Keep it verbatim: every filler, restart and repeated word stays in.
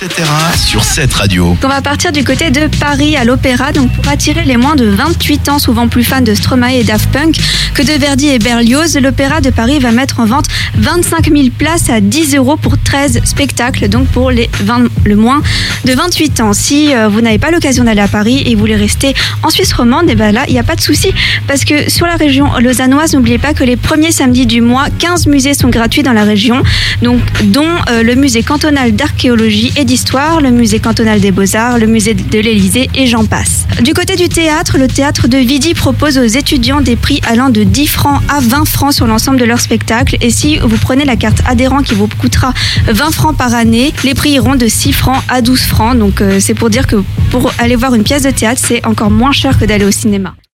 et cetera sur cette radio. On va partir du côté de Paris à l'Opéra, donc pour attirer les moins de vingt-huit ans, souvent plus fans de Stromae et Daft Punk que de Verdi et Berlioz. L'Opéra de Paris va mettre en vente vingt-cinq mille places à dix euros pour treize spectacles, donc pour les vingt, le moins de vingt-huit ans. Si euh, vous n'avez pas l'occasion d'aller à Paris et vous voulez rester en Suisse romande, et ben là, il n'y a pas de souci, parce que sur la région lausannoise, n'oubliez pas que les premiers samedis du mois, quinze musées sont gratuits dans la région, donc dont euh, le Musée cantonal d'archéologie et d'histoire, le Musée cantonal des Beaux-Arts, le Musée de l'Élysée et j'en passe. Du côté du théâtre, le Théâtre de Vidy propose aux étudiants des prix allant de dix francs à vingt francs sur l'ensemble de leurs spectacles, et si vous prenez la carte adhérent qui vous coûtera vingt francs par année, les prix iront de six francs à douze francs, donc euh, c'est pour dire que pour aller voir une pièce de théâtre, c'est encore moins cher que d'aller au cinéma.